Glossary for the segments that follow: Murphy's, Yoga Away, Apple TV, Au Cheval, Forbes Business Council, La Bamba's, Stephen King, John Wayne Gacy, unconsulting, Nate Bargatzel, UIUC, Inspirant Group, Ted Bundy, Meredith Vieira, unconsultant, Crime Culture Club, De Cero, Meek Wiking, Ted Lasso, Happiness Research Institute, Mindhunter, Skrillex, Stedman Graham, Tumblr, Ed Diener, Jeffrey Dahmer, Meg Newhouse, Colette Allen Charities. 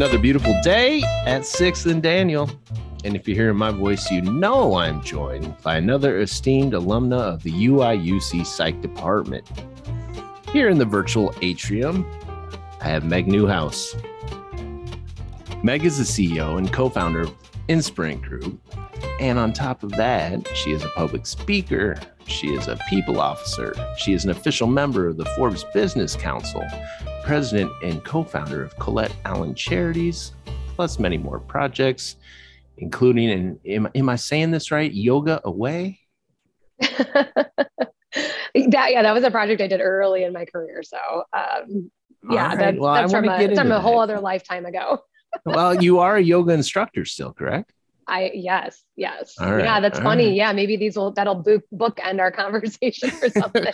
another beautiful day at 6th and Daniel. And if you're hearing my voice, you know I'm joined by another esteemed alumna of the UIUC Psych Department. Here in the virtual atrium, I have Meg Newhouse. Meg is the CEO and co-founder of Inspirant Group. And on top of that, she is a public speaker. She is a people officer. She is an official member of the Forbes Business Council, president and co-founder of Colette Allen Charities, plus many more projects, including, and am I saying this right? Yoga Away? That was a project I did early in my career. So that's from a whole other lifetime ago. Well, you are a yoga instructor still, correct? Yes. Right, yeah, that's funny. Right. Yeah, maybe that'll bookend our conversation or something.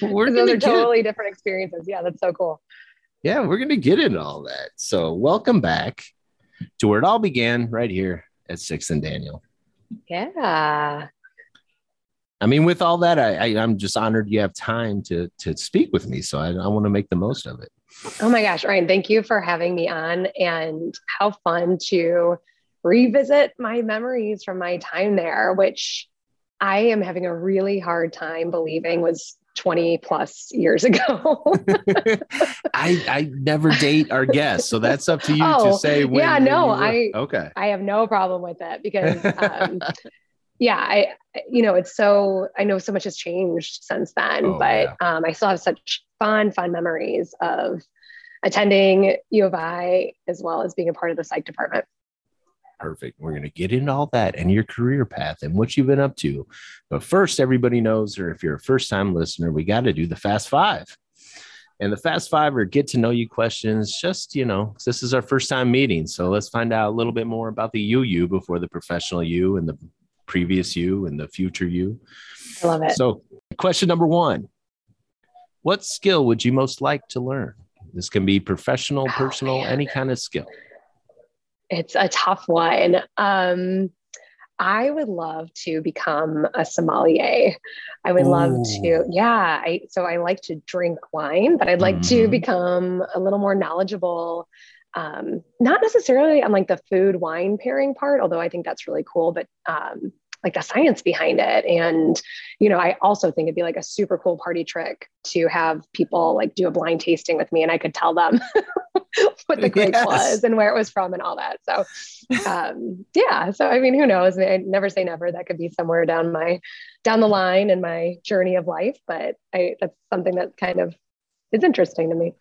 Those are totally different experiences. Yeah, that's so cool. Yeah, we're gonna get into all that. So welcome back to where it all began, right here at 6th and Daniel. Yeah. I mean, with all that, I'm just honored you have time to speak with me. So I want to make the most of it. Oh my gosh, Ryan, thank you for having me on, and how fun to revisit my memories from my time there, which I am having a really hard time believing was 20 plus years ago. I never date our guests, so that's up to you to say when. Yeah, no, okay. I have no problem with that because, I know so much has changed since then, I still have such fond memories of attending U of I as well as being a part of the psych department. Perfect. We're going to get into all that and your career path and what you've been up to. But first, everybody knows, or if you're a first-time listener, we got to do the Fast Five. And the Fast Five are get-to-know-you questions. Just, this is our first time meeting. So let's find out a little bit more about the you before the professional you and the previous you and the future you. I love it. So question number 1, what skill would you most like to learn? This can be professional, personal, any kind of skill. It's a tough one. I would love to become a sommelier. I would love to. Yeah. So I like to drink wine, but I'd like to become a little more knowledgeable. Not necessarily on like the food wine pairing part, although I think that's really cool, but like the science behind it. And, I also think it'd be like a super cool party trick to have people like do a blind tasting with me and I could tell them what the grape was and where it was from and all that. So, so, I mean, who knows? I'd never say never. That could be somewhere down the line in my journey of life, but that's something that kind of is interesting to me.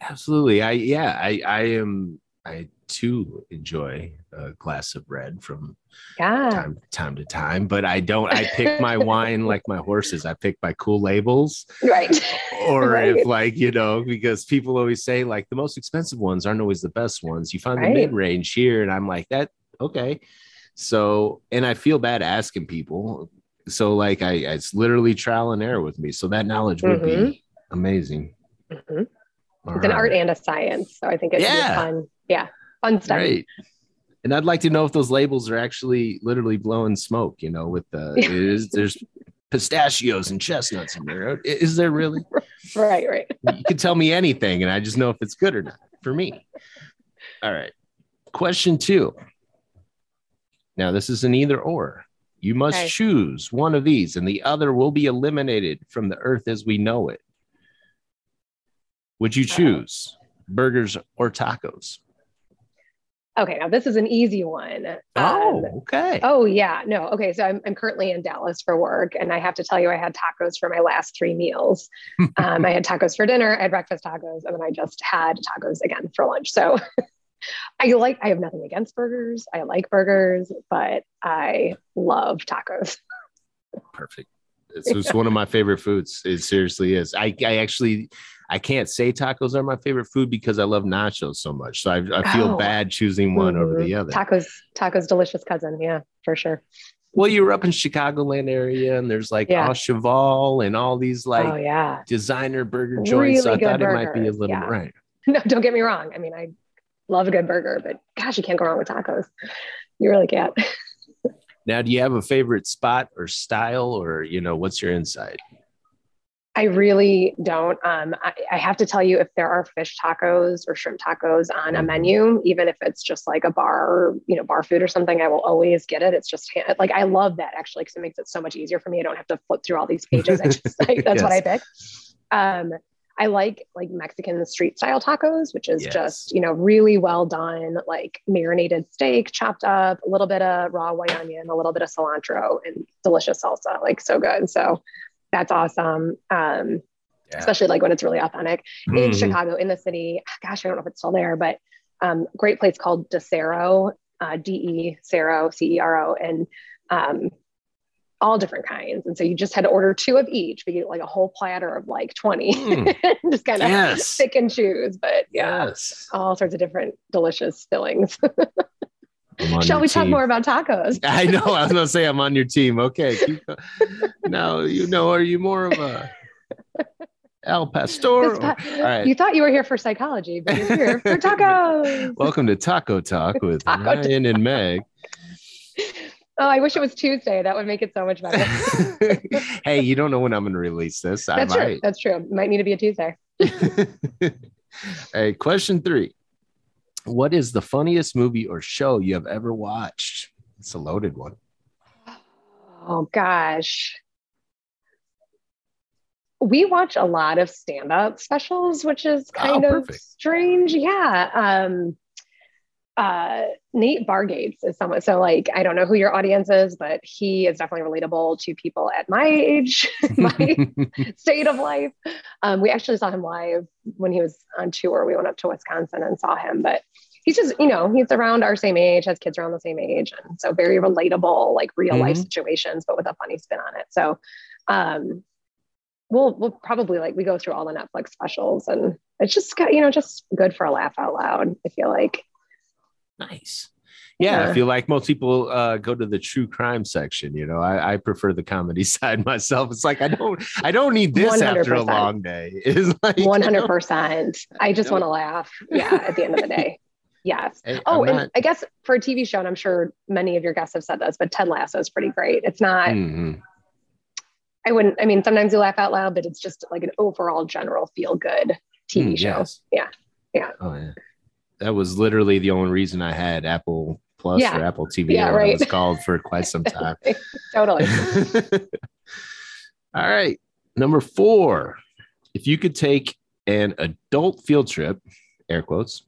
Absolutely. I too enjoy a glass of red from time to time, but I pick my wine like my horses. I pick my cool labels. Right. Or if because people always say like the most expensive ones aren't always the best ones. You find the mid-range here, and I'm like that. Okay. So, and I feel bad asking people. So like it's literally trial and error with me. So that knowledge would be amazing. Mm-hmm. It's an art and a science. So I think it's fun. Yeah. Fun stuff. Right. And I'd like to know if those labels are actually literally blowing smoke, with there's pistachios and chestnuts in there. Is there really? Right. You can tell me anything and I just know if it's good or not for me. All right. Question 2. Now this is an either or. You must choose one of these and the other will be eliminated from the earth as we know it. Would you choose burgers or tacos? Okay, now this is an easy one. Okay. Oh, yeah. No, okay. So I'm currently in Dallas for work, and I have to tell you I had tacos for my last 3 meals. I had tacos for dinner, I had breakfast tacos, and then I just had tacos again for lunch. So I have nothing against burgers. I like burgers, but I love tacos. Perfect. It's one of my favorite foods. It seriously is. I can't say tacos are my favorite food because I love nachos so much. So I feel bad choosing one over the other. Tacos, delicious cousin. Yeah, for sure. Well, you were up in Chicagoland area and there's like Au Cheval and all these designer burger joints. Really so I thought burger. It might be a little right. No, don't get me wrong. I mean, I love a good burger, but gosh, you can't go wrong with tacos. You really can't. Now, do you have a favorite spot or style or, what's your insight? I really don't. I have to tell you, if there are fish tacos or shrimp tacos on a menu, even if it's just like a bar, you know, bar food or something, I will always get it. It's just like, I love that actually, because it makes it so much easier for me. I don't have to flip through all these pages. I just like, that's what I pick. I like Mexican street style tacos, which is just, you know, really well done, like marinated steak, chopped up, a little bit of raw white onion, a little bit of cilantro, and delicious salsa, like so good. So that's awesome. Especially like when it's really authentic in Chicago, in the city. Gosh, I don't know if it's still there, but great place called De Cero, DE Cero, CERO, and all different kinds. And so you just had to order two of each, but you get like a whole platter of like 20, just kind of pick and choose, but all sorts of different delicious fillings. Shall we talk more about tacos? I know. I was going to say I'm on your team. Okay. Now, you know, are you more of a El Pastor? All right. You thought you were here for psychology, but you're here for tacos. Welcome to Taco Talk with Ryan and Meg. Oh, I wish it was Tuesday. That would make it so much better. Hey, you don't know when I'm going to release this. That's true. Might. That's true. Might need to be a Tuesday. Hey, question three. What is the funniest movie or show you have ever watched? It's a loaded one. Oh, gosh. We watch a lot of stand-up specials, which is kind of strange. Yeah. Nate Bargatzel is someone, so like, I don't know who your audience is, but he is definitely relatable to people at my age, my state of life. We actually saw him live when he was on tour. We went up to Wisconsin and saw him, but he's just, you know, he's around our same age, has kids around the same age. And so very relatable, like real life situations, but with a funny spin on it. So, we'll probably like, we go through all the Netflix specials and it's just got, you know, just good for a laugh out loud, I feel like. Nice. Yeah. I feel like most people go to the true crime section. You know, I prefer the comedy side myself. It's like, I don't need this 100%. After a long day. It's like 100%. You know, I just want to laugh. Yeah. At the end of the day. Yes. And I guess for a TV show, and I'm sure many of your guests have said this, but Ted Lasso is pretty great. It's not, I mean, sometimes you laugh out loud, but it's just like an overall general feel good TV show. Yeah. Yeah. Oh yeah. That was literally the only reason I had Apple Plus or Apple TV or it was called for quite some time. Totally. All right. Number four, if you could take an adult field trip, air quotes,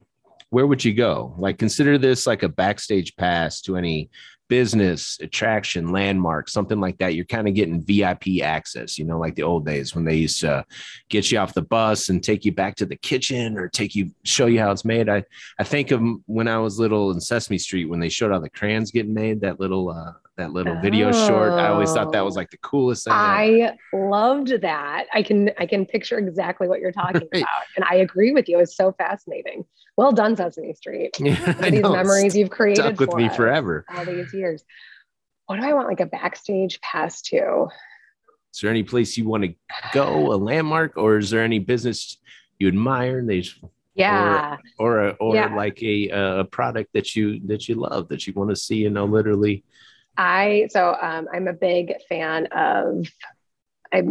where would you go? Like consider this like a backstage pass to any business, attraction, landmark, something like that. You're kind of getting VIP access, you know, like the old days when they used to get you off the bus and take you back to the kitchen or show you how it's made. I think of when I was little in Sesame Street, when they showed how the crayons getting made, that little video short. I always thought that was like the coolest thing. I loved that. I can picture exactly what you're talking about. And I agree with you. It's so fascinating. Well done, Sesame Street. Yeah, these memories you've created stuck with me forever. All these years. What do I want like a backstage pass to? Is there any place you want to go, a landmark, or is there any business you admire and they like a product that you love that you want to see and literally. I'm a big fan of, I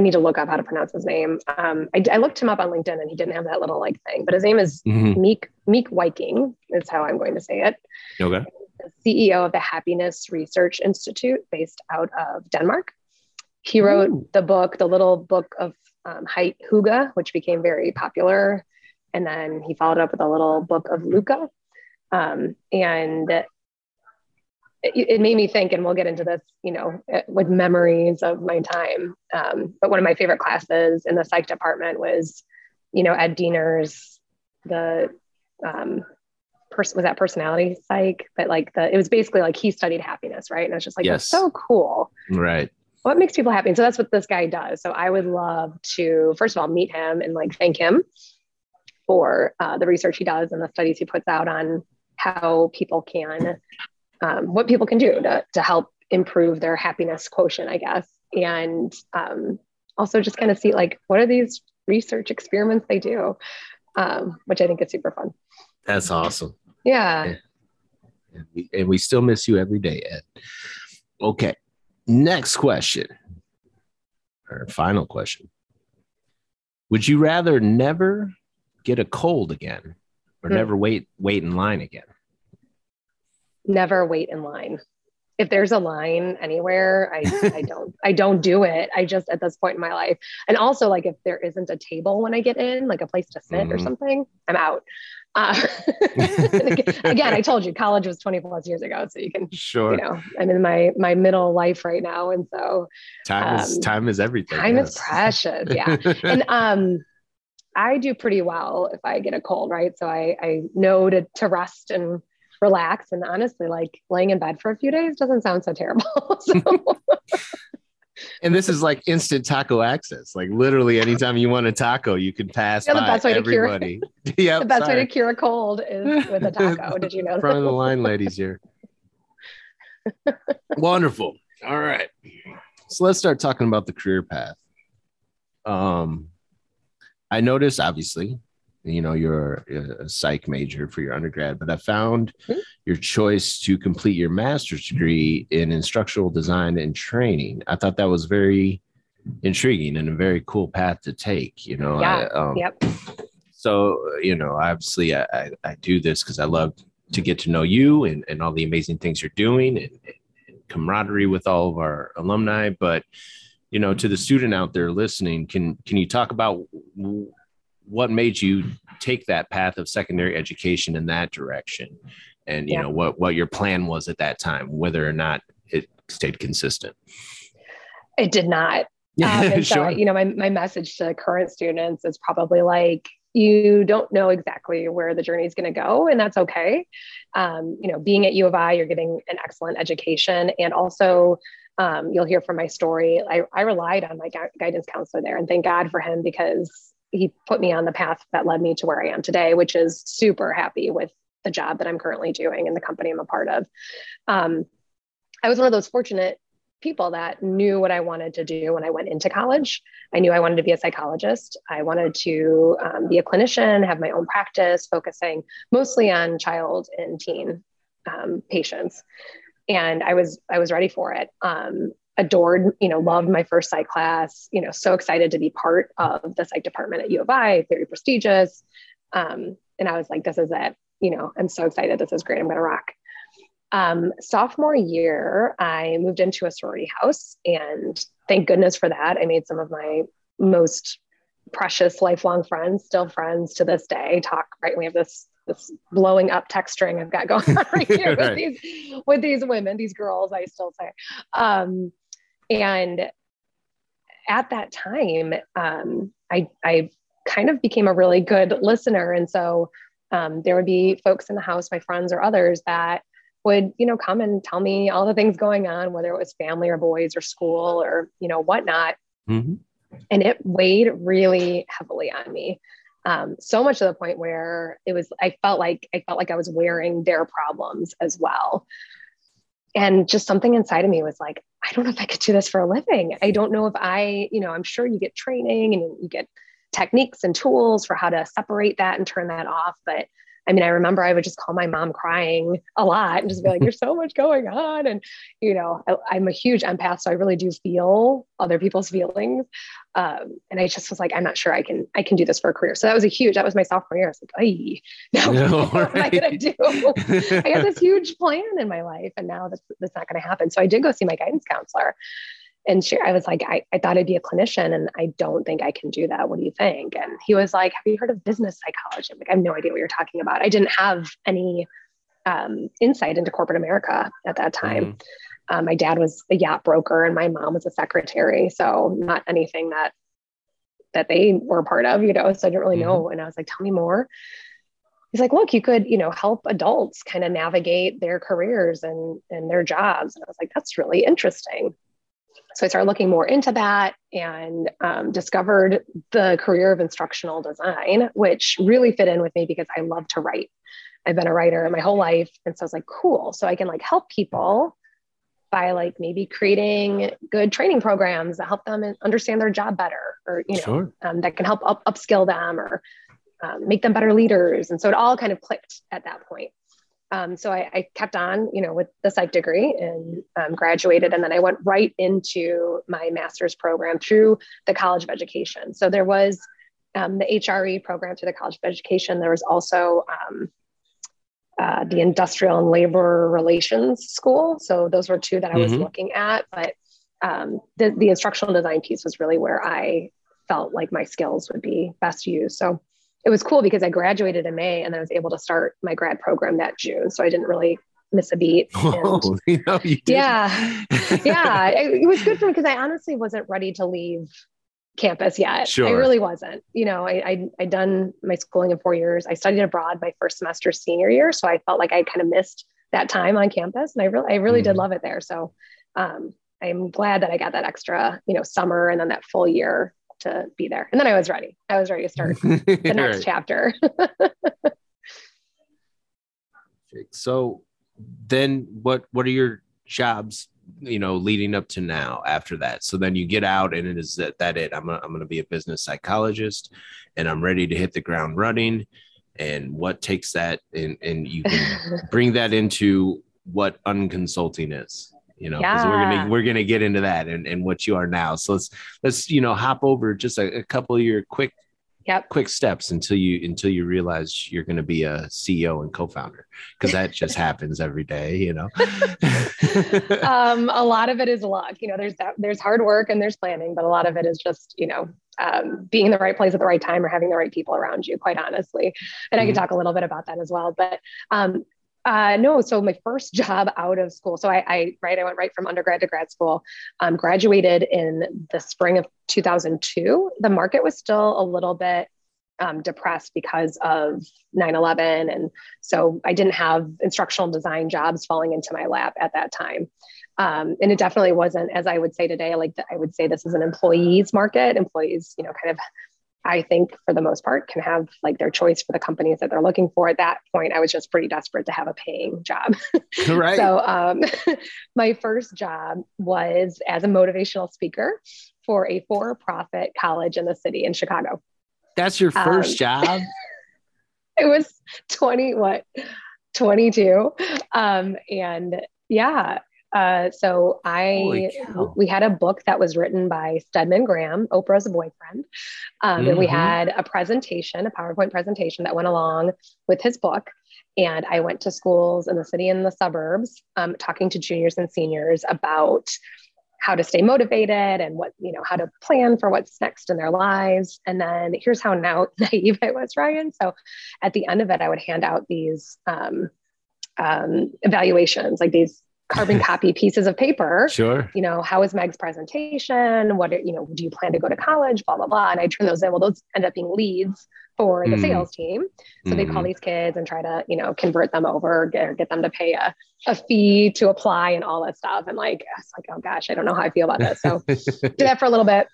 need to look up how to pronounce his name. I looked him up on LinkedIn and he didn't have that little like thing, but his name is Meek Wiking is how I'm going to say it. Okay. CEO of the Happiness Research Institute based out of Denmark. He wrote the little book of Huga, which became very popular. And then he followed up with a little book of Luca. And it made me think, and we'll get into this, you know, with memories of my time. But one of my favorite classes in the psych department was, you know, Ed Diener's, was that personality psych? But like it was basically like he studied happiness, right? And I was just like, that's so cool. Right. What makes people happy? And so that's what this guy does. So I would love to, first of all, meet him and like thank him for the research he does and the studies he puts out on how people can what people can do to help improve their happiness quotient, I guess. And also just kind of see like, what are these research experiments they do? Which I think is super fun. That's awesome. Yeah. And we still miss you every day, Ed. Okay. Next question. Our final question. Would you rather never get a cold again or never wait in line again? Never wait in line. If there's a line anywhere, I don't do it. I just, at this point in my life. And also, like, if there isn't a table when I get in, like a place to sit or something, I'm out. Again, I told you college was 20 plus years ago. So you can, you know, I'm in my middle life right now. And so time is everything. Time is precious. Yeah. And, I do pretty well if I get a cold, right? So I know to rest and relax. And honestly, like, laying in bed for a few days doesn't sound so terrible. And this is like instant taco access. Like, literally anytime you want a taco, you can pass by everybody. The best way to cure a cold is with a taco. Did you know that? Front of the line ladies here. Wonderful. All right. So let's start talking about the career path. I noticed, obviously, you know, you're a psych major for your undergrad, but I found your choice to complete your master's degree in instructional design and training. I thought that was very intriguing and a very cool path to take, you know. Yeah. So, you know, obviously I do this because I love to get to know you and all the amazing things you're doing and camaraderie with all of our alumni. But, you know, to the student out there listening, can you talk about what made you take that path of secondary education in that direction? And, you know, what your plan was at that time, whether or not it stayed consistent. It did not. So, you know, my message to current students is probably like, you don't know exactly where the journey is going to go, and that's okay. You know, being at U of I, you're getting an excellent education. And also, you'll hear from my story. I relied on my guidance counselor there, and thank God for him, because he put me on the path that led me to where I am today, which is super happy with the job that I'm currently doing and the company I'm a part of. I was one of those fortunate people that knew what I wanted to do when I went into college. I knew I wanted to be a psychologist. I wanted to be a clinician, have my own practice, focusing mostly on child and teen patients. And I was ready for it. Adored, you know, loved my first psych class, you know, so excited to be part of the psych department at U of I, very prestigious. And I was like, this is it, you know, I'm so excited. This is great. I'm going to rock. Sophomore year, I moved into a sorority house, and thank goodness for that. I made some of my most precious lifelong friends, still friends to this day, talk, right? We have this blowing up text string I've got going on right here with these women, these girls, I still say. And at that time, I kind of became a really good listener. And so there would be folks in the house, my friends or others, that would, you know, come and tell me all the things going on, whether it was family or boys or school or, you know, whatnot. Mm-hmm. And it weighed really heavily on me. So much to the point where it was, I felt like I was wearing their problems as well. And just something inside of me was like, I don't know if I could do this for a living. I don't know if you know, I'm sure you get training and you get techniques and tools for how to separate that and turn that off. But I mean, I remember I would just call my mom crying a lot and just be like, there's so much going on. And, you know, I'm a huge empath, so I really do feel other people's feelings. And I just was like, I'm not sure I can do this for a career. So that was my sophomore year. I was like, what am I going to do? I had this huge plan in my life, and now that's not going to happen. So I did go see my guidance counselor, and I was like, I thought I'd be a clinician, and I don't think I can do that. What do you think? And he was like, have you heard of business psychology? I'm like, I have no idea what you're talking about. I didn't have any insight into corporate America at that time. My dad was a yacht broker and my mom was a secretary. So not anything that they were a part of, you know, so I didn't really know. And I was like, tell me more. He's like, look, you could, you know, help adults kind of navigate their careers and their jobs. And I was like, that's really interesting. So I started looking more into that and discovered the career of instructional design, which really fit in with me because I love to write. I've been a writer my whole life. And so I was like, cool. So I can like help people by like maybe creating good training programs that help them understand their job better, or, you know, that can help upskill them or make them better leaders. And so it all kind of clicked at that point. So I kept on, you know, with the psych degree and graduated. And then I went right into my master's program through the College of Education. So there was the HRE program through the College of Education. There was also the Industrial and Labor Relations School. So those were two that I was looking at, but the instructional design piece was really where I felt like my skills would be best used. So it was cool because I graduated in May and I was able to start my grad program that June. So I didn't really miss a beat. Oh, no, you didn't. Yeah. Yeah. It was good for me because I honestly wasn't ready to leave campus yet. Sure. I really wasn't. You know, I'd done my schooling in 4 years. I studied abroad my first semester senior year. So I felt like I kind of missed that time on campus, and I really did love it there. So I'm glad that I got that extra, summer and then that full year to be there. And then I was ready. I was ready to start the next chapter. So then what are your jobs, leading up to now after that? So then you get out and it is that it, I'm going to be a business psychologist and I'm ready to hit the ground running. And what takes that and you can bring that into what unconsulting is. Because we're gonna get into that and what you are now. So let's hop over just a couple of your quick steps until you realize you're gonna be a CEO and co-founder, because that just happens every day. A lot of it is luck. There's hard work and there's planning, but a lot of it is just being in the right place at the right time or having the right people around you. Quite honestly, and I can talk a little bit about that as well, but. So my first job out of school, so I went right from undergrad to grad school, graduated in the spring of 2002. The market was still a little bit depressed because of 9/11. And so I didn't have instructional design jobs falling into my lap at that time. And it definitely wasn't, as I would say today, I would say this is an employees market. Employees, kind of, I think for the most part can have their choice for the companies that they're looking for. At that point, I was just pretty desperate to have a paying job. Right. So my first job was as a motivational speaker for a for-profit college in the city in Chicago. That's your first job? It was 22. So we had a book that was written by Stedman Graham, Oprah's boyfriend. And we had a PowerPoint presentation that went along with his book. And I went to schools in the city and the suburbs, talking to juniors and seniors about how to stay motivated and what, how to plan for what's next in their lives. And then here's how naive I was, Ryan. So at the end of it, I would hand out these evaluations, like these carbon copy pieces of paper. Sure. How is Meg's presentation? Do you plan to go to college? Blah, blah, blah. And I turn those in. Well, those end up being leads for the sales team. So they call these kids and try to, convert them over, get them to pay a fee to apply and all that stuff. And oh gosh, I don't know how I feel about this. So did that for a little bit.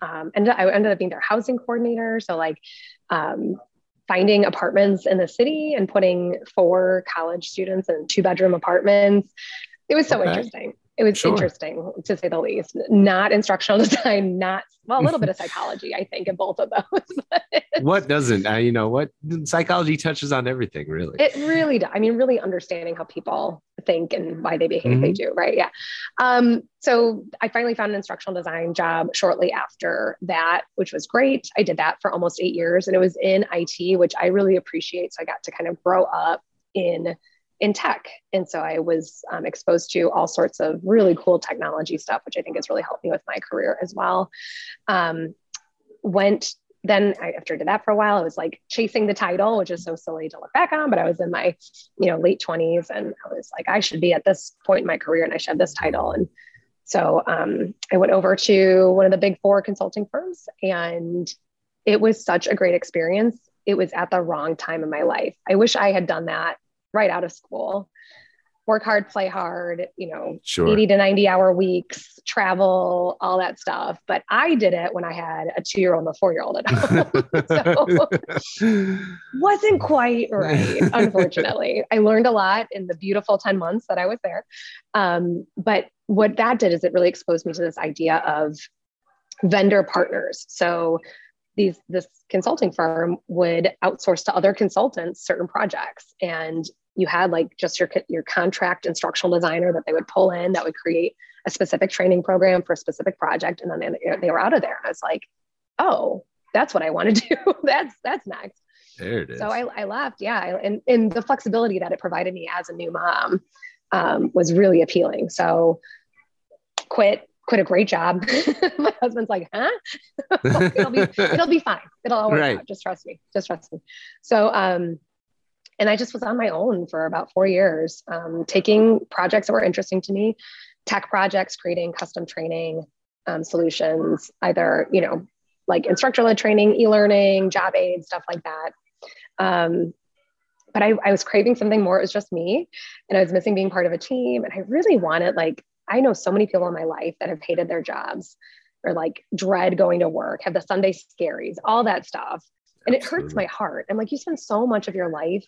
And I ended up being their housing coordinator. So finding apartments in the city and putting 4 college students in 2-bedroom apartments. It was so interesting. It was interesting, to say the least. Not instructional design, a little bit of psychology, I think, in both of those. What doesn't? Psychology touches on everything, really. It really does. Really understanding how people think and why they behave they do, right? Yeah. So I finally found an instructional design job shortly after that, which was great. I did that for almost 8 years, and it was in IT, which I really appreciate. So I got to kind of grow up in tech. And so I was exposed to all sorts of really cool technology stuff, which I think has really helped me with my career as well. After I did that for a while, I was chasing the title, which is so silly to look back on, but I was in my, late 20s and I was I should be at this point in my career and I should have this title. And so I went over to one of the big 4 consulting firms, and it was such a great experience. It was at the wrong time in my life. I wish I had done that right out of school. Work hard, play hard, 80 to 90 hour weeks, travel, all that stuff. But I did it when I had a 2-year-old and a 4-year-old at home. So wasn't quite right, unfortunately. I learned a lot in the beautiful 10 months that I was there. But what that did is it really exposed me to this idea of vendor partners. So this consulting firm would outsource to other consultants certain projects, and you had just your contract instructional designer that they would pull in that would create a specific training program for a specific project, and then they were out of there. And I was like, oh, that's what I want to do. That's next. There it is. So I left. Yeah. And the flexibility that it provided me as a new mom was really appealing. So quit a great job. My husband's like, huh? it'll be fine. It'll all work out. Just trust me. So, and I just was on my own for about 4 years, taking projects that were interesting to me, tech projects, creating custom training solutions, either, like instructor-led training, e-learning, job aid, stuff like that. But I was craving something more. It was just me, and I was missing being part of a team. And I really wanted, I know so many people in my life that have hated their jobs or dread going to work, have the Sunday scaries, all that stuff. And it hurts my heart. I'm like, you spend so much of your life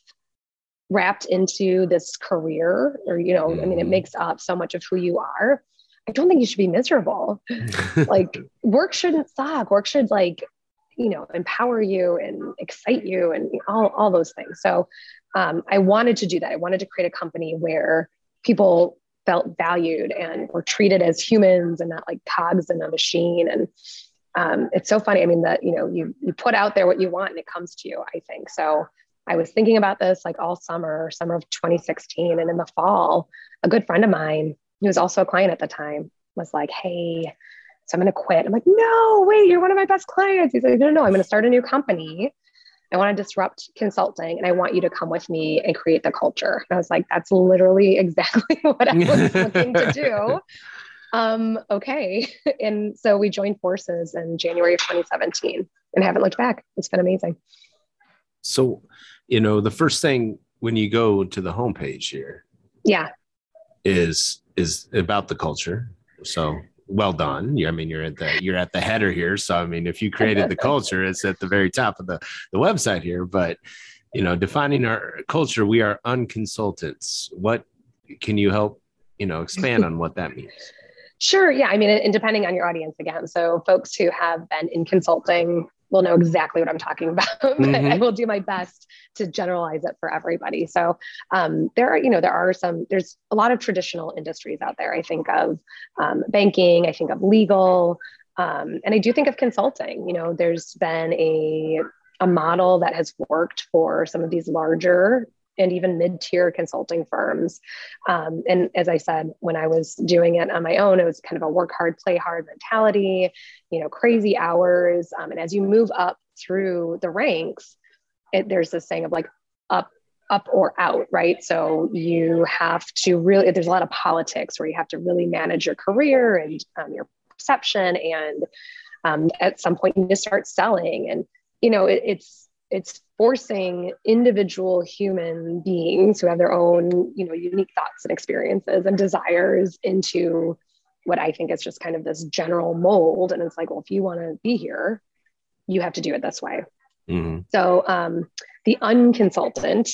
wrapped into this career or, I mean, it makes up so much of who you are. I don't think you should be miserable. Work shouldn't suck. Work should empower you and excite you and all those things. So I wanted to do that. I wanted to create a company where people felt valued and were treated as humans and not cogs in a machine. And it's so funny. I mean, that, you put out there what you want and it comes to you, I think. So I was thinking about this all summer of 2016. And in the fall, a good friend of mine, he was also a client at the time, was like, hey, so I'm going to quit. I'm like, no, wait, you're one of my best clients. He's like, no, I'm going to start a new company. I want to disrupt consulting and I want you to come with me and create the culture. And I was like, that's literally exactly what I was looking to do. Okay. And so we joined forces in January of 2017 and haven't looked back. It's been amazing. So, the first thing when you go to the homepage here. Yeah. Is about the culture. So well done. I mean, you're at the header here. So, I mean, if you created the culture, it's at the very top of the website here, but defining our culture, we are unconsultants. What can you help, expand on what that means? Sure. Yeah. I mean, and depending on your audience again. So folks who have been in consulting will know exactly what I'm talking about, but I will do my best to generalize it for everybody. So there's a lot of traditional industries out there. I think of banking, I think of legal, and I do think of consulting. There's been a model that has worked for some of these larger and even mid-tier consulting firms. And as I said, when I was doing it on my own, it was kind of a work hard, play hard mentality, crazy hours. And as you move up through the ranks, there's this saying of up or out, right? So you have to really, there's a lot of politics where you have to really manage your career and your perception. And at some point you just start selling and, it's forcing individual human beings who have their own, unique thoughts and experiences and desires into what I think is just kind of this general mold. And it's like, well, if you want to be here, you have to do it this way. Mm-hmm. So the unconsultant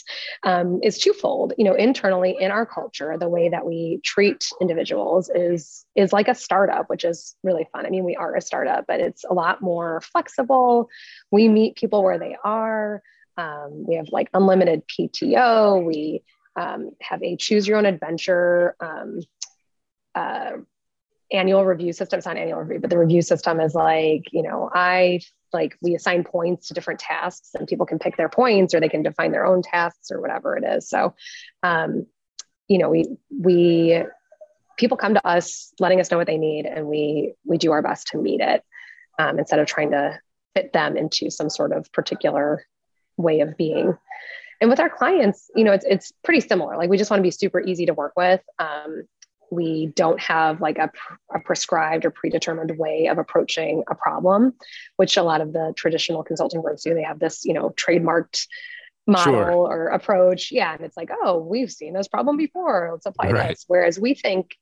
is twofold. Internally in our culture, the way that we treat individuals is like a startup, which is really fun. I mean, we are a startup, but it's a lot more flexible. We meet people where they are. We have unlimited PTO. We have a choose your own adventure annual review system. It's not annual review, but the review system is we assign points to different tasks and people can pick their points or they can define their own tasks or whatever it is. So, people come to us letting us know what they need and we do our best to meet it instead of trying to fit them into some sort of particular way of being. And with our clients, it's pretty similar. We just want to be super easy to work with. We don't have a prescribed or predetermined way of approaching a problem, which a lot of the traditional consulting firms do. They have this, trademarked model or approach. Yeah. And it's like, oh, we've seen this problem before. Let's apply this. Whereas we think,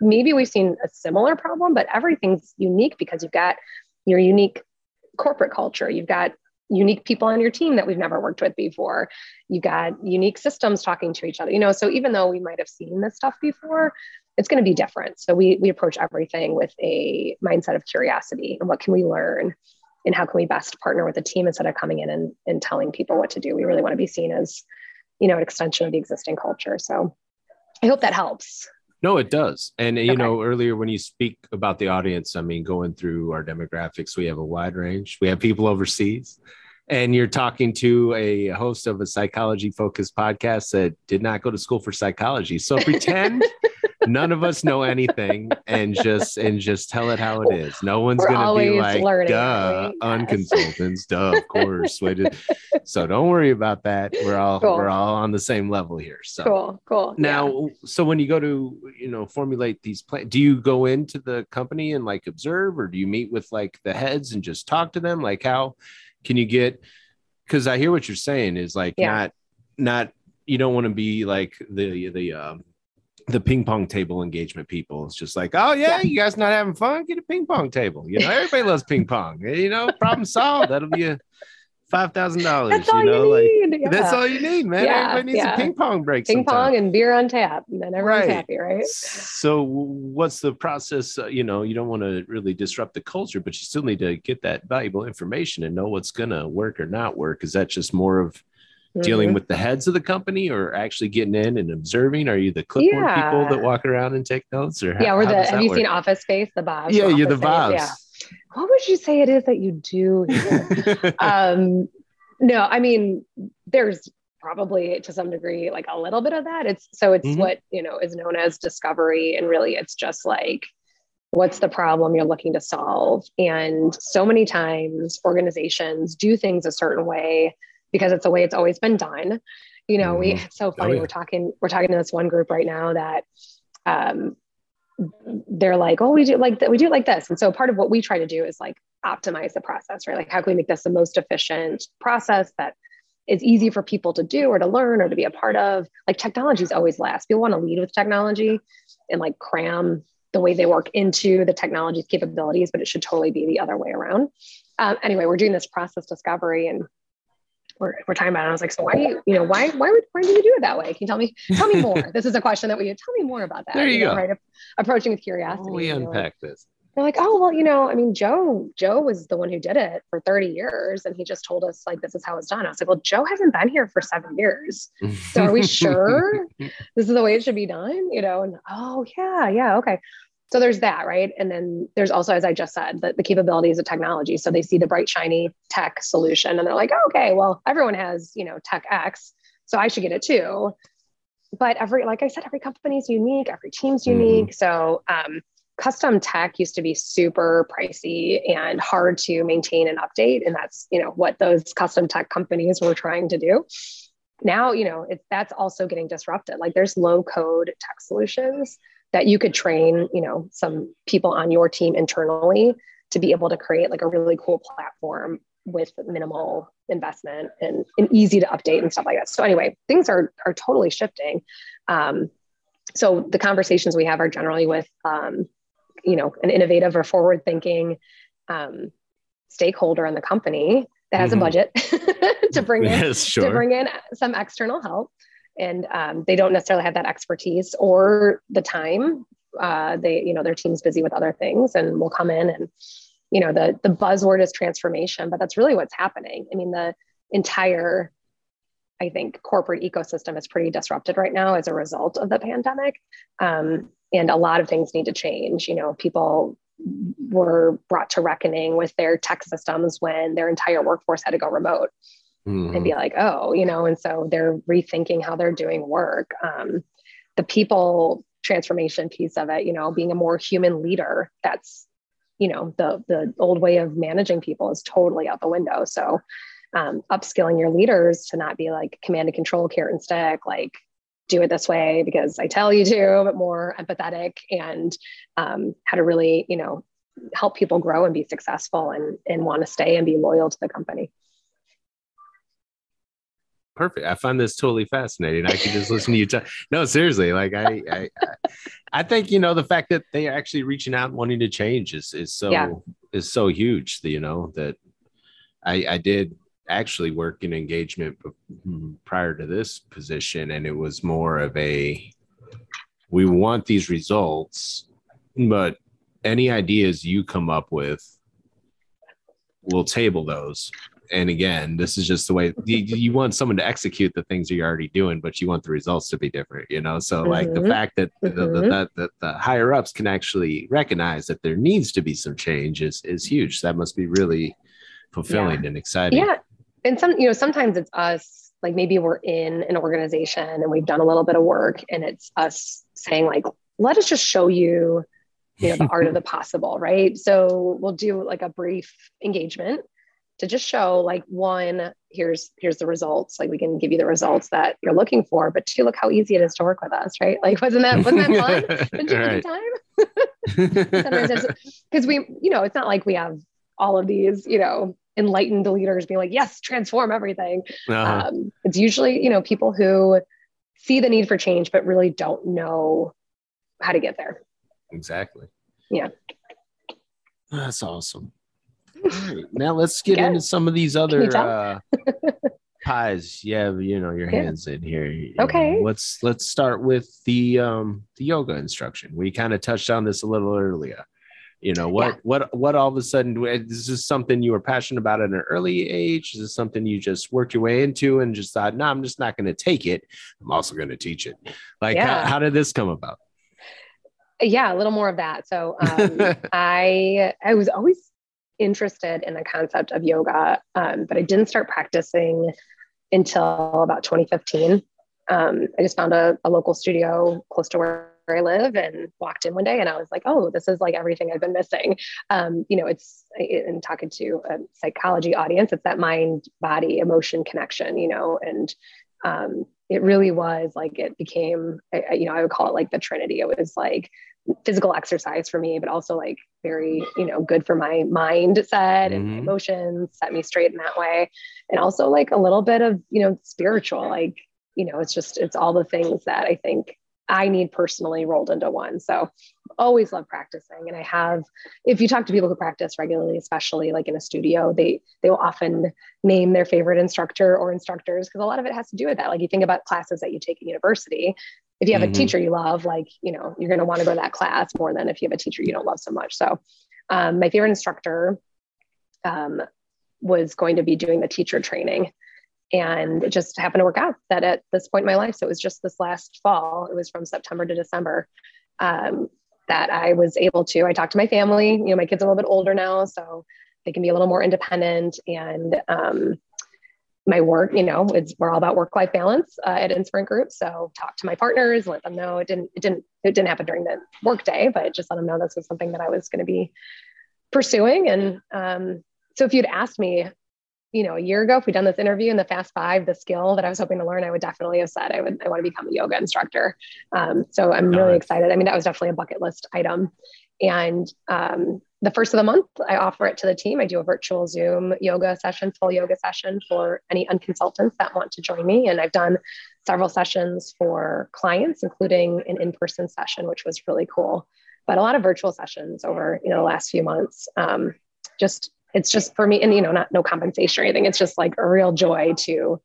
maybe we've seen a similar problem, but everything's unique because you've got your unique corporate culture. You've got unique people on your team that we've never worked with before. You've got unique systems talking to each other, so even though we might've seen this stuff before, it's going to be different. So we approach everything with a mindset of curiosity and what can we learn and how can we best partner with a team instead of coming in and telling people what to do. We really want to be seen as, an extension of the existing culture. So I hope that helps. No, it does. And, you know, earlier when you speak about the audience, I mean, going through our demographics, we have a wide range. We have people overseas. And you're talking to a host of a psychology focused podcast that did not go to school for psychology. So pretend none of us know anything and just tell it how it is. No one's going to be like, learning, duh, unconsultants, duh, of course. So don't worry about that. We're all on the same level here. So cool. Now, so when you go to, you know, formulate these plans, do you go into the company and like observe, or do you meet with like the heads and just talk to them? Like how can you get, because I hear what you're saying is like, not, you don't want to be like the ping pong table engagement people. It's just like, oh yeah, you guys not having fun? Get a ping pong table. You know, everybody loves ping pong, you know, problem solved. That'll be a $5,000, you know, that's all you need, man. Yeah, everybody needs a ping pong break. Ping pong and beer on tap, and then everyone's happy, right? So what's the process? You know, you don't want to really disrupt the culture, but you still need to get that valuable information and know what's going to work or not work. Is that just more of dealing with the heads of the company, or actually getting in and observing? Are you the clipboard people that walk around and take notes? Or have you seen Office Space, the Bobs? Yeah, you're the Bobs. Yeah. What would you say it is that you do here? No, I mean, there's probably to some degree, like a little bit of that. It's what, you know, is known as discovery. And really it's just like, what's the problem you're looking to solve? And so many times organizations do things a certain way because it's the way it's always been done. You know, it's so funny. We're talking to this one group right now that, they're like, oh, we do it like this. And so part of what we try to do is like optimize the process, right? Like how can we make this the most efficient process that is easy for people to do or to learn or to be a part of? Like technology's always last. People want to lead with technology and like cram the way they work into the technology's capabilities, but it should totally be the other way around. Anyway, we're doing this process discovery and we're talking about it. And I was like, so why do you, you know, why do you do it that way? Can you tell me more? This is a question that tell me more about that. There you go. Right? Approaching with curiosity. We unpack this. They're like, oh, well, you know, I mean, Joe was the one who did it for 30 years. And he just told us like, this is how it's done. I was like, well, Joe hasn't been here for 7 years. So are we sure this is the way it should be done? You know? And okay. So there's that, right? And then there's also, as I just said, the capabilities of technology. So they see the bright, shiny tech solution and they're like, oh, okay, well, everyone has, you know, tech X, so I should get it too. But like I said, every company is unique, every team's unique. So custom tech used to be super pricey and hard to maintain and update. And that's, you know, what those custom tech companies were trying to do. Now, you know, that's also getting disrupted. Like there's low code tech solutions that you could train, you know, some people on your team internally to be able to create like a really cool platform with minimal investment and easy to update and stuff like that. So anyway, things are totally shifting. So the conversations we have are generally with, you know, an innovative or forward thinking stakeholder in the company that has a budget to bring in some external help. And they don't necessarily have that expertise or the time. Their team's busy with other things, and will come in. And you know, the buzzword is transformation, but that's really what's happening. I mean, the entire, I think, corporate ecosystem is pretty disrupted right now as a result of the pandemic, and a lot of things need to change. You know, people were brought to reckoning with their tech systems when their entire workforce had to go remote. And be like, oh, you know, and so they're rethinking how they're doing work. The people transformation piece of it, you know, being a more human leader, that's, you know, the old way of managing people is totally out the window. So upskilling your leaders to not be like command and control, carrot and stick, like do it this way because I tell you to, but more empathetic and how to really, you know, help people grow and be successful and want to stay and be loyal to the company. Perfect. I find this totally fascinating. I can just listen to you talk. No, seriously. Like I think, you know, the fact that they are actually reaching out and wanting to change is so huge that, you know, that I did actually work in engagement prior to this position. And it was more of we want these results, but any ideas you come up with, we'll table those. and again, this is just the way you want someone to execute the things you're already doing, but you want the results to be different, you know? So like the fact that the higher ups can actually recognize that there needs to be some change is huge. That must be really fulfilling and exciting. Yeah. And sometimes it's us, like maybe we're in an organization and we've done a little bit of work and it's us saying like, let us just show you, the art of the possible. Right. So we'll do like a brief engagement to just show like, one, here's the results. Like we can give you the results that you're looking for, but two, look how easy it is to work with us. Right. Like, wasn't that fun? Did you have a good time? Because it's not like we have all of these, enlightened leaders being like, yes, transform everything. Uh-huh. It's usually, people who see the need for change, but really don't know how to get there. Exactly. Yeah. That's awesome. All right. Now let's get into some of these other pies. You have, your hands in here. Okay. Let's start with the yoga instruction. We kind of touched on this a little earlier. What all of a sudden, is this something you were passionate about at an early age? Is this something you just worked your way into and just thought, no, I'm just not going to take it. I'm also going to teach it. How did this come about? Yeah, a little more of that. So I was always interested in the concept of yoga, but I didn't start practicing until about 2015. I just found a local studio close to where I live and walked in one day and I was like, oh, this is like everything I've been missing. And talking to a psychology audience, it's that mind, body, emotion connection, it really was like, it became, I would call it like the Trinity. It was like physical exercise for me, but also like very, good for my mindset and my emotions, set me straight in that way. And also like a little bit of, spiritual, like, it's all the things that I think I need personally rolled into one. So always love practicing. And I have, if you talk to people who practice regularly, especially like in a studio, they will often name their favorite instructor or instructors, because a lot of it has to do with that. Like you think about classes that you take in university, if you have a teacher you love, like, you're going to want to go to that class more than if you have a teacher you don't love so much. So my favorite instructor was going to be doing the teacher training. And it just happened to work out that at this point in my life, so it was just this last fall, it was from September to December, that I talked to my family, my kids are a little bit older now, so they can be a little more independent. And my work, we're all about work-life balance at Inspirant Group. So talk to my partners, let them know it didn't happen during the workday, but just let them know this was something that I was going to be pursuing. And so if you'd asked me, a year ago, if we'd done this interview in the Fast Five, the skill that I was hoping to learn, I would definitely have said I want to become a yoga instructor. So I'm really excited. I mean, that was definitely a bucket list item. And the first of the month, I offer it to the team. I do a virtual Zoom yoga session, full yoga session for any unconsultants that want to join me. And I've done several sessions for clients, including an in-person session, which was really cool. But a lot of virtual sessions over the last few months, it's just for me, and no compensation or anything. It's just like a real joy to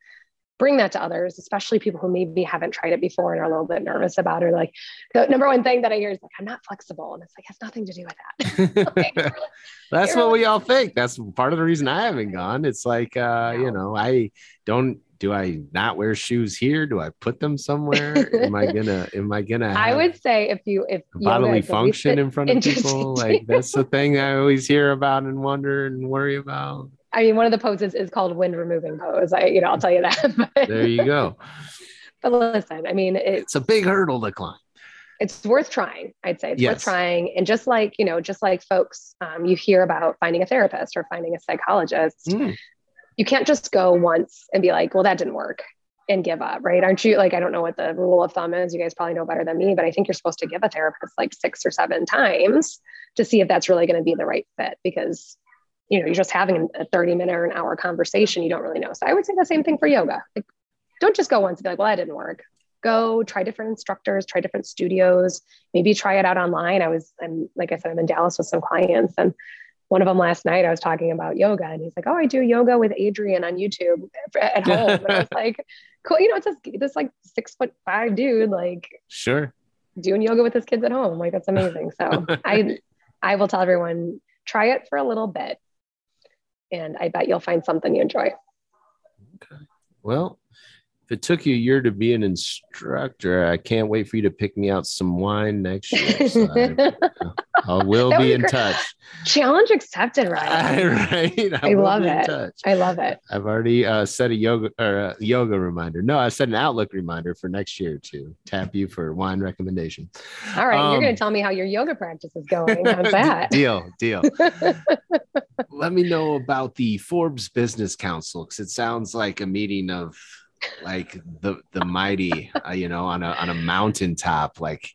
bring that to others, especially people who maybe haven't tried it before and are a little bit nervous about it. Like the number one thing that I hear is like, I'm not flexible. And it's like, it has nothing to do with that. That's what we all think. That's part of the reason I haven't gone. It's like, do I not wear shoes here? Do I put them somewhere? Am I gonna? I would say if bodily function in front of people, like that's the thing I always hear about and wonder and worry about. I mean, one of the poses is called wind removing pose. I'll tell you that. There you go. But listen, I mean, it's a big hurdle to climb. It's worth trying. I'd say it's worth trying. And just like folks, you hear about finding a therapist or finding a psychologist. You can't just go once and be like, well, that didn't work and give up, right? Aren't you like, I don't know what the rule of thumb is. You guys probably know better than me, but I think you're supposed to give a therapist like 6 or 7 times to see if that's really going to be the right fit, because you're just having a 30-minute or an hour conversation. You don't really know. So I would say the same thing for yoga. Like, don't just go once and be like, well, that didn't work. Go try different instructors, try different studios, maybe try it out online. Like I said, I'm in Dallas with some clients, and one of them last night, I was talking about yoga and he's like, oh, I do yoga with Adrian on YouTube at home. And I was like, cool. It's this like 6'5" dude, like sure, doing yoga with his kids at home. Like that's amazing. So I will tell everyone, try it for a little bit. and I bet you'll find something you enjoy. Okay. Well, if it took you a year to be an instructor, I can't wait for you to pick me out some wine next year. So I will be in touch. Challenge accepted, Ryan. Right? I love it. I love it. I've already set a yoga reminder. No, I set an Outlook reminder for next year to tap you for wine recommendation. All right. You're going to tell me how your yoga practice is going. How's that? Deal. Let me know about the Forbes Business Council, because it sounds like a meeting of like the mighty, on a mountaintop, like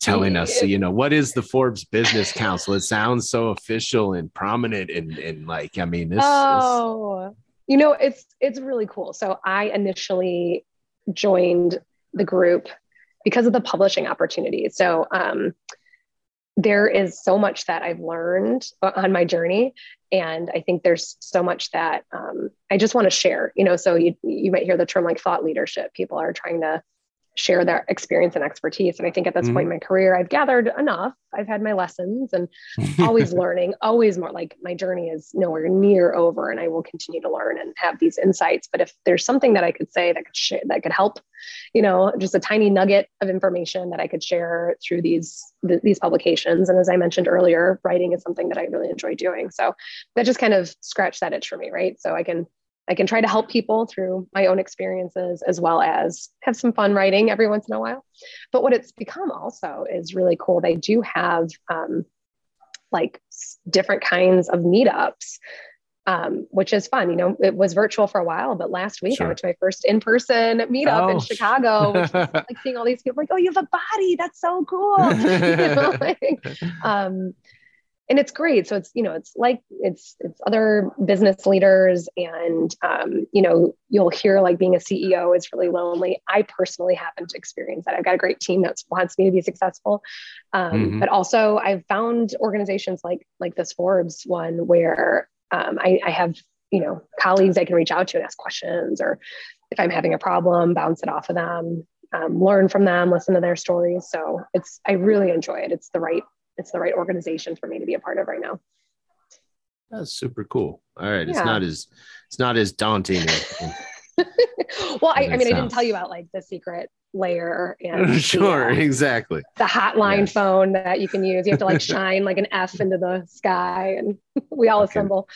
telling us, what is the Forbes Business Council? It sounds so official and prominent and like, I mean, it's really cool. So I initially joined the group because of the publishing opportunity. So, there is so much that I've learned on my journey. And I think there's so much that I just want to share, so you might hear the term like thought leadership. People are trying to share their experience and expertise. And I think at this point in my career, I've gathered enough. I've had my lessons and always learning, always more, like my journey is nowhere near over and I will continue to learn and have these insights. But if there's something that I could say that could share, that could help, just a tiny nugget of information that I could share through these publications. And as I mentioned earlier, writing is something that I really enjoy doing. So that just kind of scratched that itch for me, right? So I can try to help people through my own experiences as well as have some fun writing every once in a while. But what it's become also is really cool. They do have different kinds of meetups, which is fun. It was virtual for a while, but last week I went to my first in-person meetup in Chicago, which was like seeing all these people like, oh, you have a body. That's so cool. And it's great. So it's other business leaders and, you'll hear like being a CEO is really lonely. I personally happen to experience that. I've got a great team that wants me to be successful. But also I've found organizations like this Forbes one where I have, colleagues I can reach out to and ask questions, or if I'm having a problem, bounce it off of them, learn from them, listen to their stories. So I really enjoy it. It's the right organization for me to be a part of right now. That's super cool. All right. Yeah. It's not as daunting. Well, I didn't tell you about like the secret layer and exactly. The hotline phone that you can use. You have to like shine like an F into the sky and we all assemble.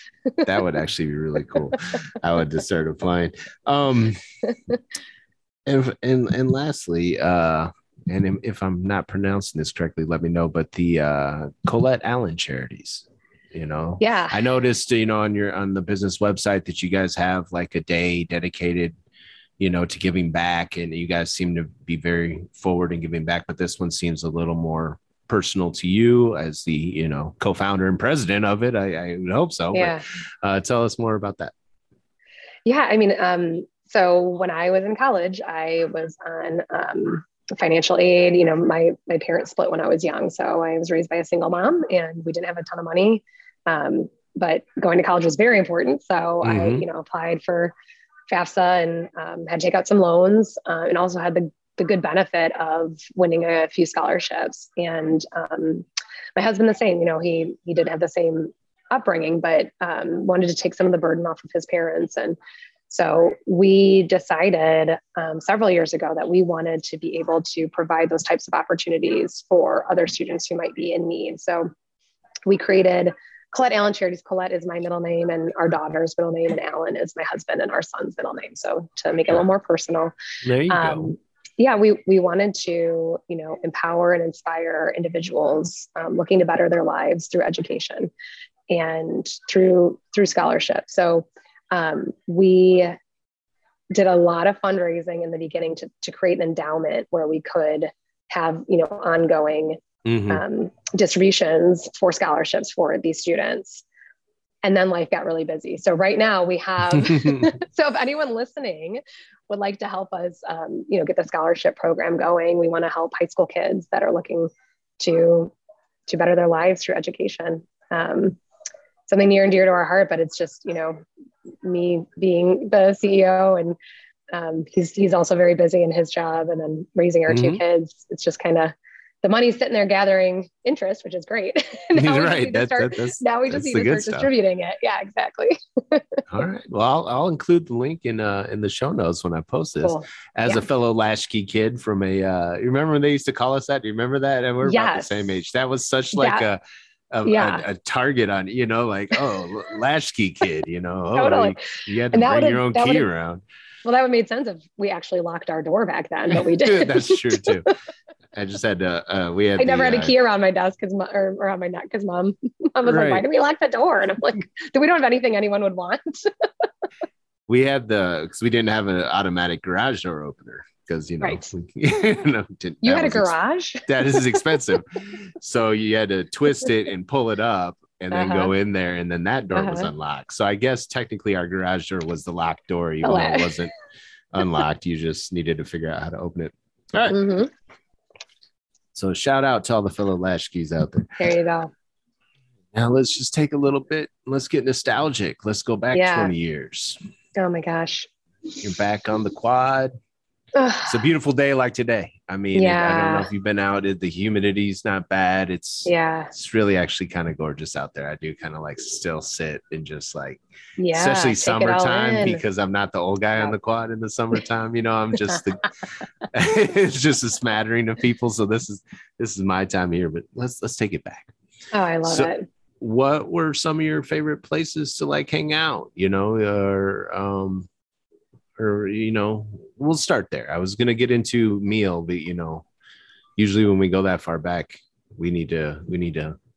That would actually be really cool. I would just start applying. And lastly, and if I'm not pronouncing this correctly, let me know. But the Colette Allen Charities, I noticed, on the business website that you guys have like a day dedicated, to giving back, and you guys seem to be very forward in giving back. But this one seems a little more personal to you as the co-founder and president of it. I would hope so. Yeah. But, tell us more about that. Yeah, so when I was in college, I was on financial aid. My parents split when I was young. So I was raised by a single mom and we didn't have a ton of money. But going to college was very important. So I, applied for FAFSA and had to take out some loans and also had the good benefit of winning a few scholarships. And my husband, the same, he did have the same upbringing, but wanted to take some of the burden off of his parents. And so we decided several years ago that we wanted to be able to provide those types of opportunities for other students who might be in need. So we created Colette Allen Charities. Colette is my middle name and our daughter's middle name, and Allen is my husband and our son's middle name. So to make it a little more personal, there you go. Yeah, we wanted to, empower and inspire individuals looking to better their lives through education and through scholarship. So we did a lot of fundraising in the beginning to create an endowment where we could have, ongoing distributions for scholarships for these students. And then life got really busy. So right now we have, so if anyone listening would like to help us, get the scholarship program going, we want to help high school kids that are looking to better their lives through education. Something near and dear to our heart, but it's just, me being the CEO and he's also very busy in his job and then raising our two kids. It's just kind of the money's sitting there gathering interest, which is great. Now we just need to start distributing it. Yeah, exactly. All right. Well, I'll include the link in the show notes when I post this. Cool. As a fellow Lashkey kid from a, you remember when they used to call us that? Do you remember that? And we're about the same age. That was such like a target on, you know, like, oh, Lashkey kid, you know, totally. You had to bring your own key around. Well, that would have made sense if we actually locked our door back then, but we did. That's true too. I just had I never had a key around my desk or around my neck because mom was like, why do we lock the door? And I'm like, we don't have anything anyone would want. Because we didn't have an automatic garage door opener because, you know, you had a garage? That is expensive. So you had to twist it and pull it up and then go in there. And then that door was unlocked. So I guess technically our garage door was the locked door, even though it wasn't unlocked. You just needed to figure out how to open it. All right. Mm-hmm. So shout out to all the fellow Lashkeys out there. There you go. Now let's just take a little bit. Let's get nostalgic. Let's go back 20 years. Oh my gosh. You're back on the quad. It's a beautiful day like today. I mean, I don't know if you've been out. The humidity's not bad. It's really actually kind of gorgeous out there. I do kind of like still sit and just like, especially summertime, because I'm not the old guy on the quad in the summertime. You know, I'm just it's just a smattering of people. So this is my time here, but let's take it back. Oh, I love it. What were some of your favorite places to like hang out, you know, or, you know, we'll start there. I was going to get into meal, but, you know, usually when we go that far back, we need to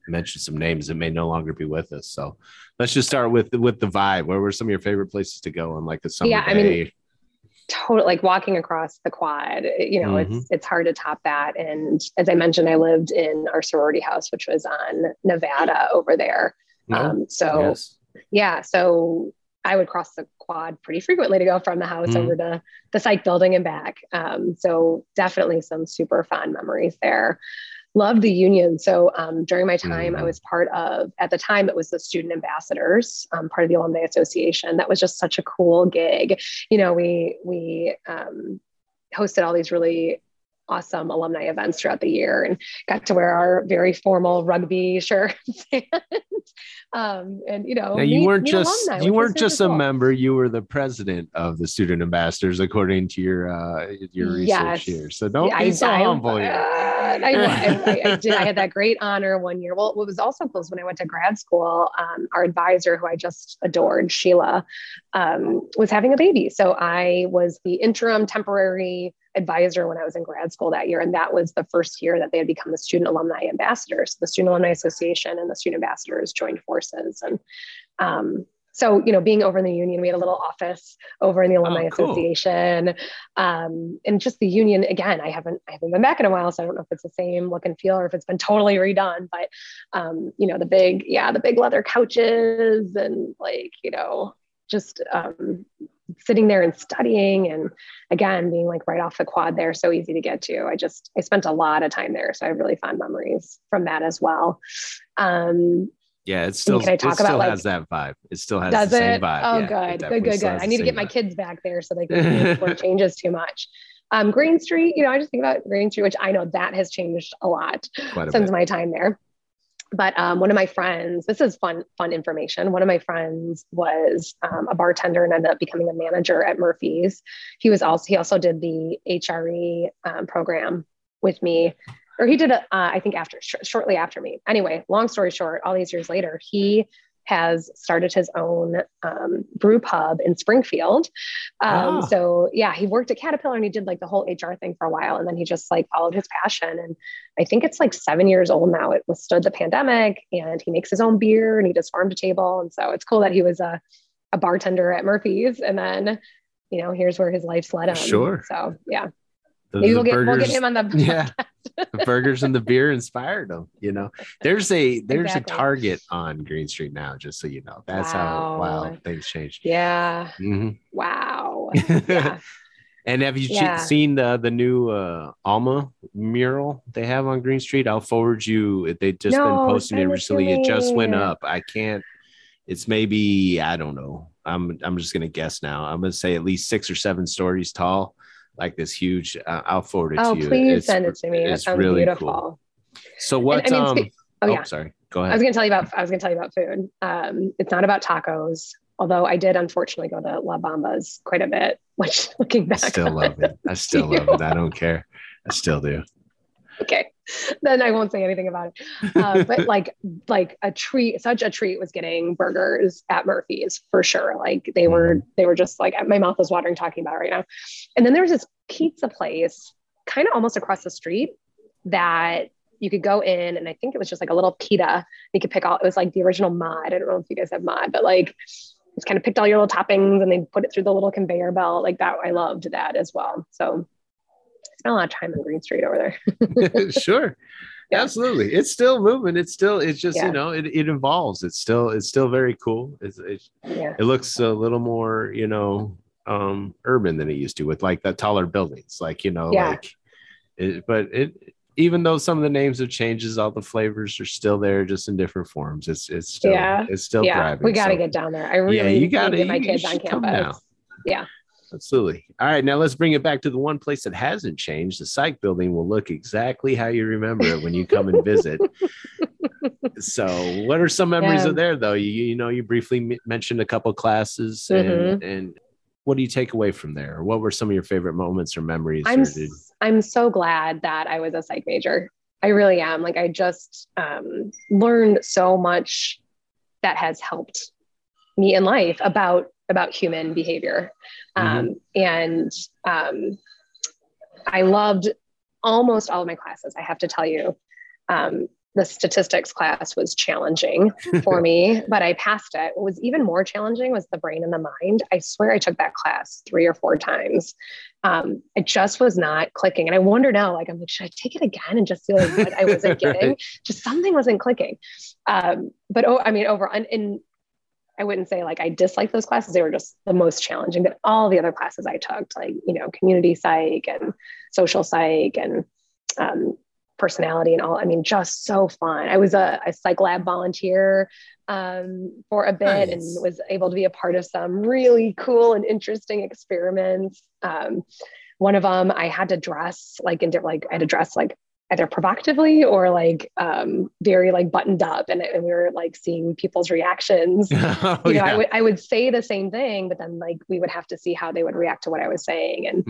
mention some names that may no longer be with us. So let's just start with the vibe. Where were some of your favorite places to go on like a summer day? I mean, totally, like walking across the quad, you know, it's hard to top that. And as I mentioned, I lived in our sorority house, which was on Nevada over there. So I would cross the quad pretty frequently to go from the house over to the psych building and back. So definitely some super fond memories there. Loved the union. So during my time, I was part of, at the time, it was the student ambassadors, part of the alumni association. That was just such a cool gig. You know, we hosted all these really awesome alumni events throughout the year and got to wear our very formal rugby shirts. And you know, you weren't just a member, you were the president of the student ambassadors, according to your research here. So don't be so humble here. I had that great honor one year. Well, what was also cool is when I went to grad school, our advisor, who I just adored, Sheila, was having a baby. So I was the interim temporary advisor when I was in grad school that year. And that was the first year that they had become the student alumni ambassadors. The Student Alumni Association and the student ambassadors joined forces. And so, you know, being over in the union, we had a little office over in the alumni association. And just the union, again, I haven't been back in a while. So I don't know if it's the same look and feel or if it's been totally redone, but you know, the big leather couches and like, you know, just sitting there and studying and again, being like right off the quad there. So easy to get to. I spent a lot of time there. So I have really fond memories from that as well. Yeah, it still has that vibe. It still has the same vibe. Oh, yeah, good. I need to get my kids back there so they can before it changes too much. Green Street, you know, I just think about Green Street, which I know that has changed a lot since my time there. But one of my friends, this is fun information. One of my friends was a bartender and ended up becoming a manager at Murphy's. He also did the HRE program with me. Or he did it, I think, shortly after me. Anyway, long story short, all these years later, he has started his own brew pub in Springfield. So yeah, he worked at Caterpillar and he did like the whole HR thing for a while. And then he just like followed his passion. And I think it's like 7 years old now. It withstood the pandemic and he makes his own beer and he does farm to table. And so it's cool that he was a bartender at Murphy's. And then, you know, here's where his life's led him. Sure. So yeah. Maybe we'll get him on the podcast. Yeah, the burgers and the beer inspired him. You know, there's a Target on Green Street now. Just so you know, that's how wild things changed. Yeah. Mm-hmm. Wow. Yeah. And have you seen the new Alma mural they have on Green Street? I'll forward you. They've just been posting it recently. It just went up. I can't. It's maybe I don't know. I'm just gonna guess now. I'm gonna say at least 6 or 7 stories tall. like this huge, I'll forward it to you. Oh, please send it to me. That sounds really beautiful. Cool. So what, and, sorry, go ahead. I was going to tell you about food. It's not about tacos, although I did unfortunately go to La Bamba's quite a bit, which looking back, I still love it. I don't care. I still do. Okay. Then I won't say anything about it. But like a treat, such a treat was getting burgers at Murphy's for sure. Like they were just like, my mouth is watering talking about it right now. And then there was this pizza place kind of almost across the street that you could go in, and I think it was just like a little pita. You could pick all, it was like the original mod. I don't know if you guys have mod, but like just kind of picked all your little toppings and they put it through the little conveyor belt like that. I loved that as well. So spent a lot of time on Green Street over there. Sure. Yeah. Absolutely. It's still moving. It's just, yeah. You know, it evolves. It's still very cool. It looks a little more, you know, urban than it used to, with like the taller buildings, like, you know, yeah. Even though some of the names have changed, all the flavors are still there, just in different forms. It's still thriving. We got to get down there. I really need to get my kids on campus. Yeah, absolutely. All right, now let's bring it back to the one place that hasn't changed. The Psych Building will look exactly how you remember it when you come and visit. So, what are some memories of there though? You know, you briefly mentioned a couple classes, and what do you take away from there? What were some of your favorite moments or memories? I'm so glad that I was a psych major. I really am. Like I just learned so much that has helped me in life about human behavior. And I loved almost all of my classes. I have to tell you, the statistics class was challenging for me, but I passed it. What was even more challenging was the brain and the mind. I swear I took that class 3 or 4 times. It just was not clicking. And I wonder now, like, I'm like, should I take it again and just feel like what I wasn't getting? Right. Just something wasn't clicking. I wouldn't say like I disliked those classes. They were just the most challenging, but all the other classes I took, like, you know, community psych and social psych and, personality and all. I mean, just so fun. I was a psych lab volunteer for a bit. Nice. And was able to be a part of some really cool and interesting experiments. One of them, I had to dress like either provocatively or like very like buttoned up, and we were like seeing people's reactions. I would say the same thing, but then like we would have to see how they would react to what I was saying, and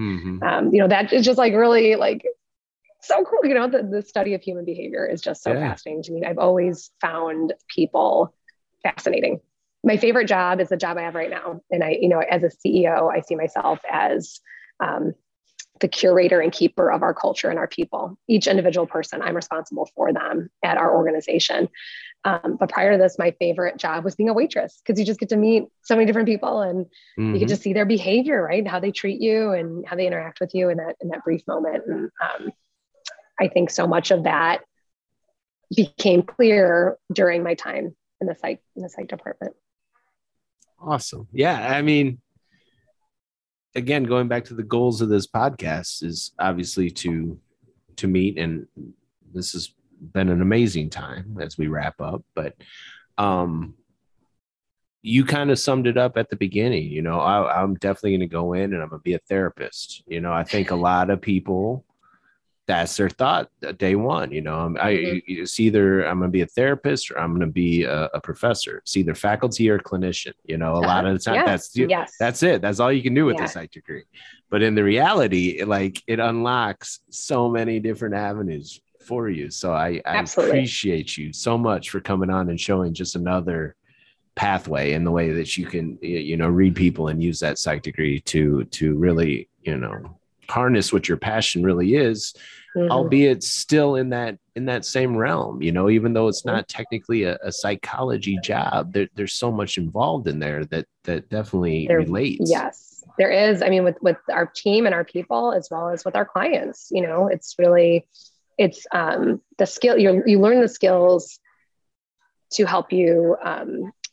you know, that is just like really like so cool. You know, the study of human behavior is just so fascinating to me. I've always found people fascinating. My favorite job is the job I have right now. And I, you know, as a CEO, I see myself as the curator and keeper of our culture and our people. Each individual person, I'm responsible for them at our organization. But prior to this, my favorite job was being a waitress, because you just get to meet so many different people and you can just see their behavior, right? How they treat you and how they interact with you in that brief moment. And, I think so much of that became clear during my time in the psych department. Awesome. Yeah. I mean, again, going back to the goals of this podcast is obviously to meet, and this has been an amazing time as we wrap up, but, you kind of summed it up at the beginning. You know, I'm definitely going to go in and I'm going to be a therapist. You know, I think a lot of people, that's their thought day one. You know, it's either I'm going to be a therapist or I'm going to be a professor. It's either faculty or clinician. You know, a lot of the time that's it. That's all you can do with a psych degree. But in the reality, it unlocks so many different avenues for you. So I appreciate you so much for coming on and showing just another pathway in the way that you can, you know, read people and use that psych degree to really, you know, harness what your passion really is, albeit still in that same realm, you know, even though it's not technically a psychology job, there's so much involved in there that definitely relates. Yes, there is. I mean, with our team and our people, as well as with our clients, you know, it's really, the skill you learn the skills to help you,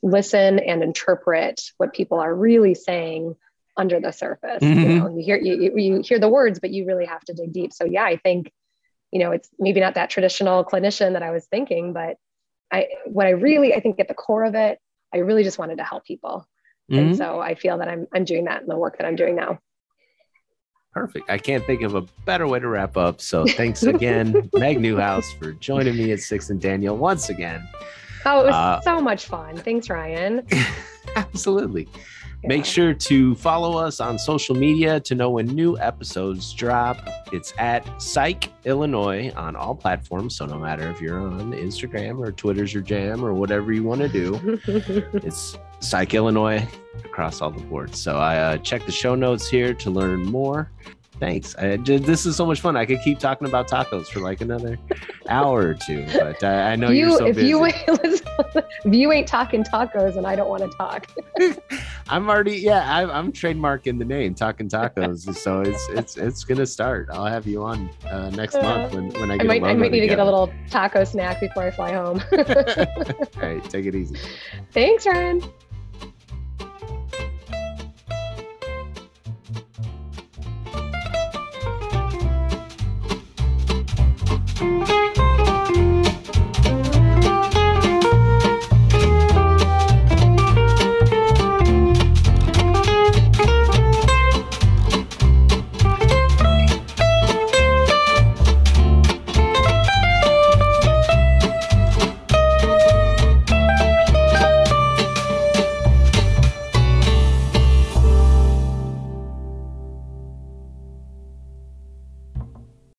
listen and interpret what people are really saying under the surface. You know, you hear the words, but you really have to dig deep. So yeah, I think, you know, it's maybe not that traditional clinician that I was thinking, but I think at the core of it, I really just wanted to help people. And so I feel that I'm doing that in the work that I'm doing now. Perfect. I can't think of a better way to wrap up. So thanks again, Meg Newhouse, for joining me at Six and Daniel once again. Oh, it was so much fun. Thanks, Ryan. Absolutely. Yeah. Make sure to follow us on social media to know when new episodes drop. It's at Psych Illinois on all platforms. So no matter if you're on Instagram or Twitter's your jam or whatever you want to do, it's Psych Illinois across all the boards. So I check the show notes here to learn more. Thanks. This is so much fun. I could keep talking about tacos for like another hour or two, but I know you're so busy. If you ain't talking tacos, and I don't want to talk. I'm trademarking the name Talking Tacos. So it's going to start. I'll have you on next month when I might need to get a little taco snack before I fly home. All right. Take it easy. Thanks, Ryan.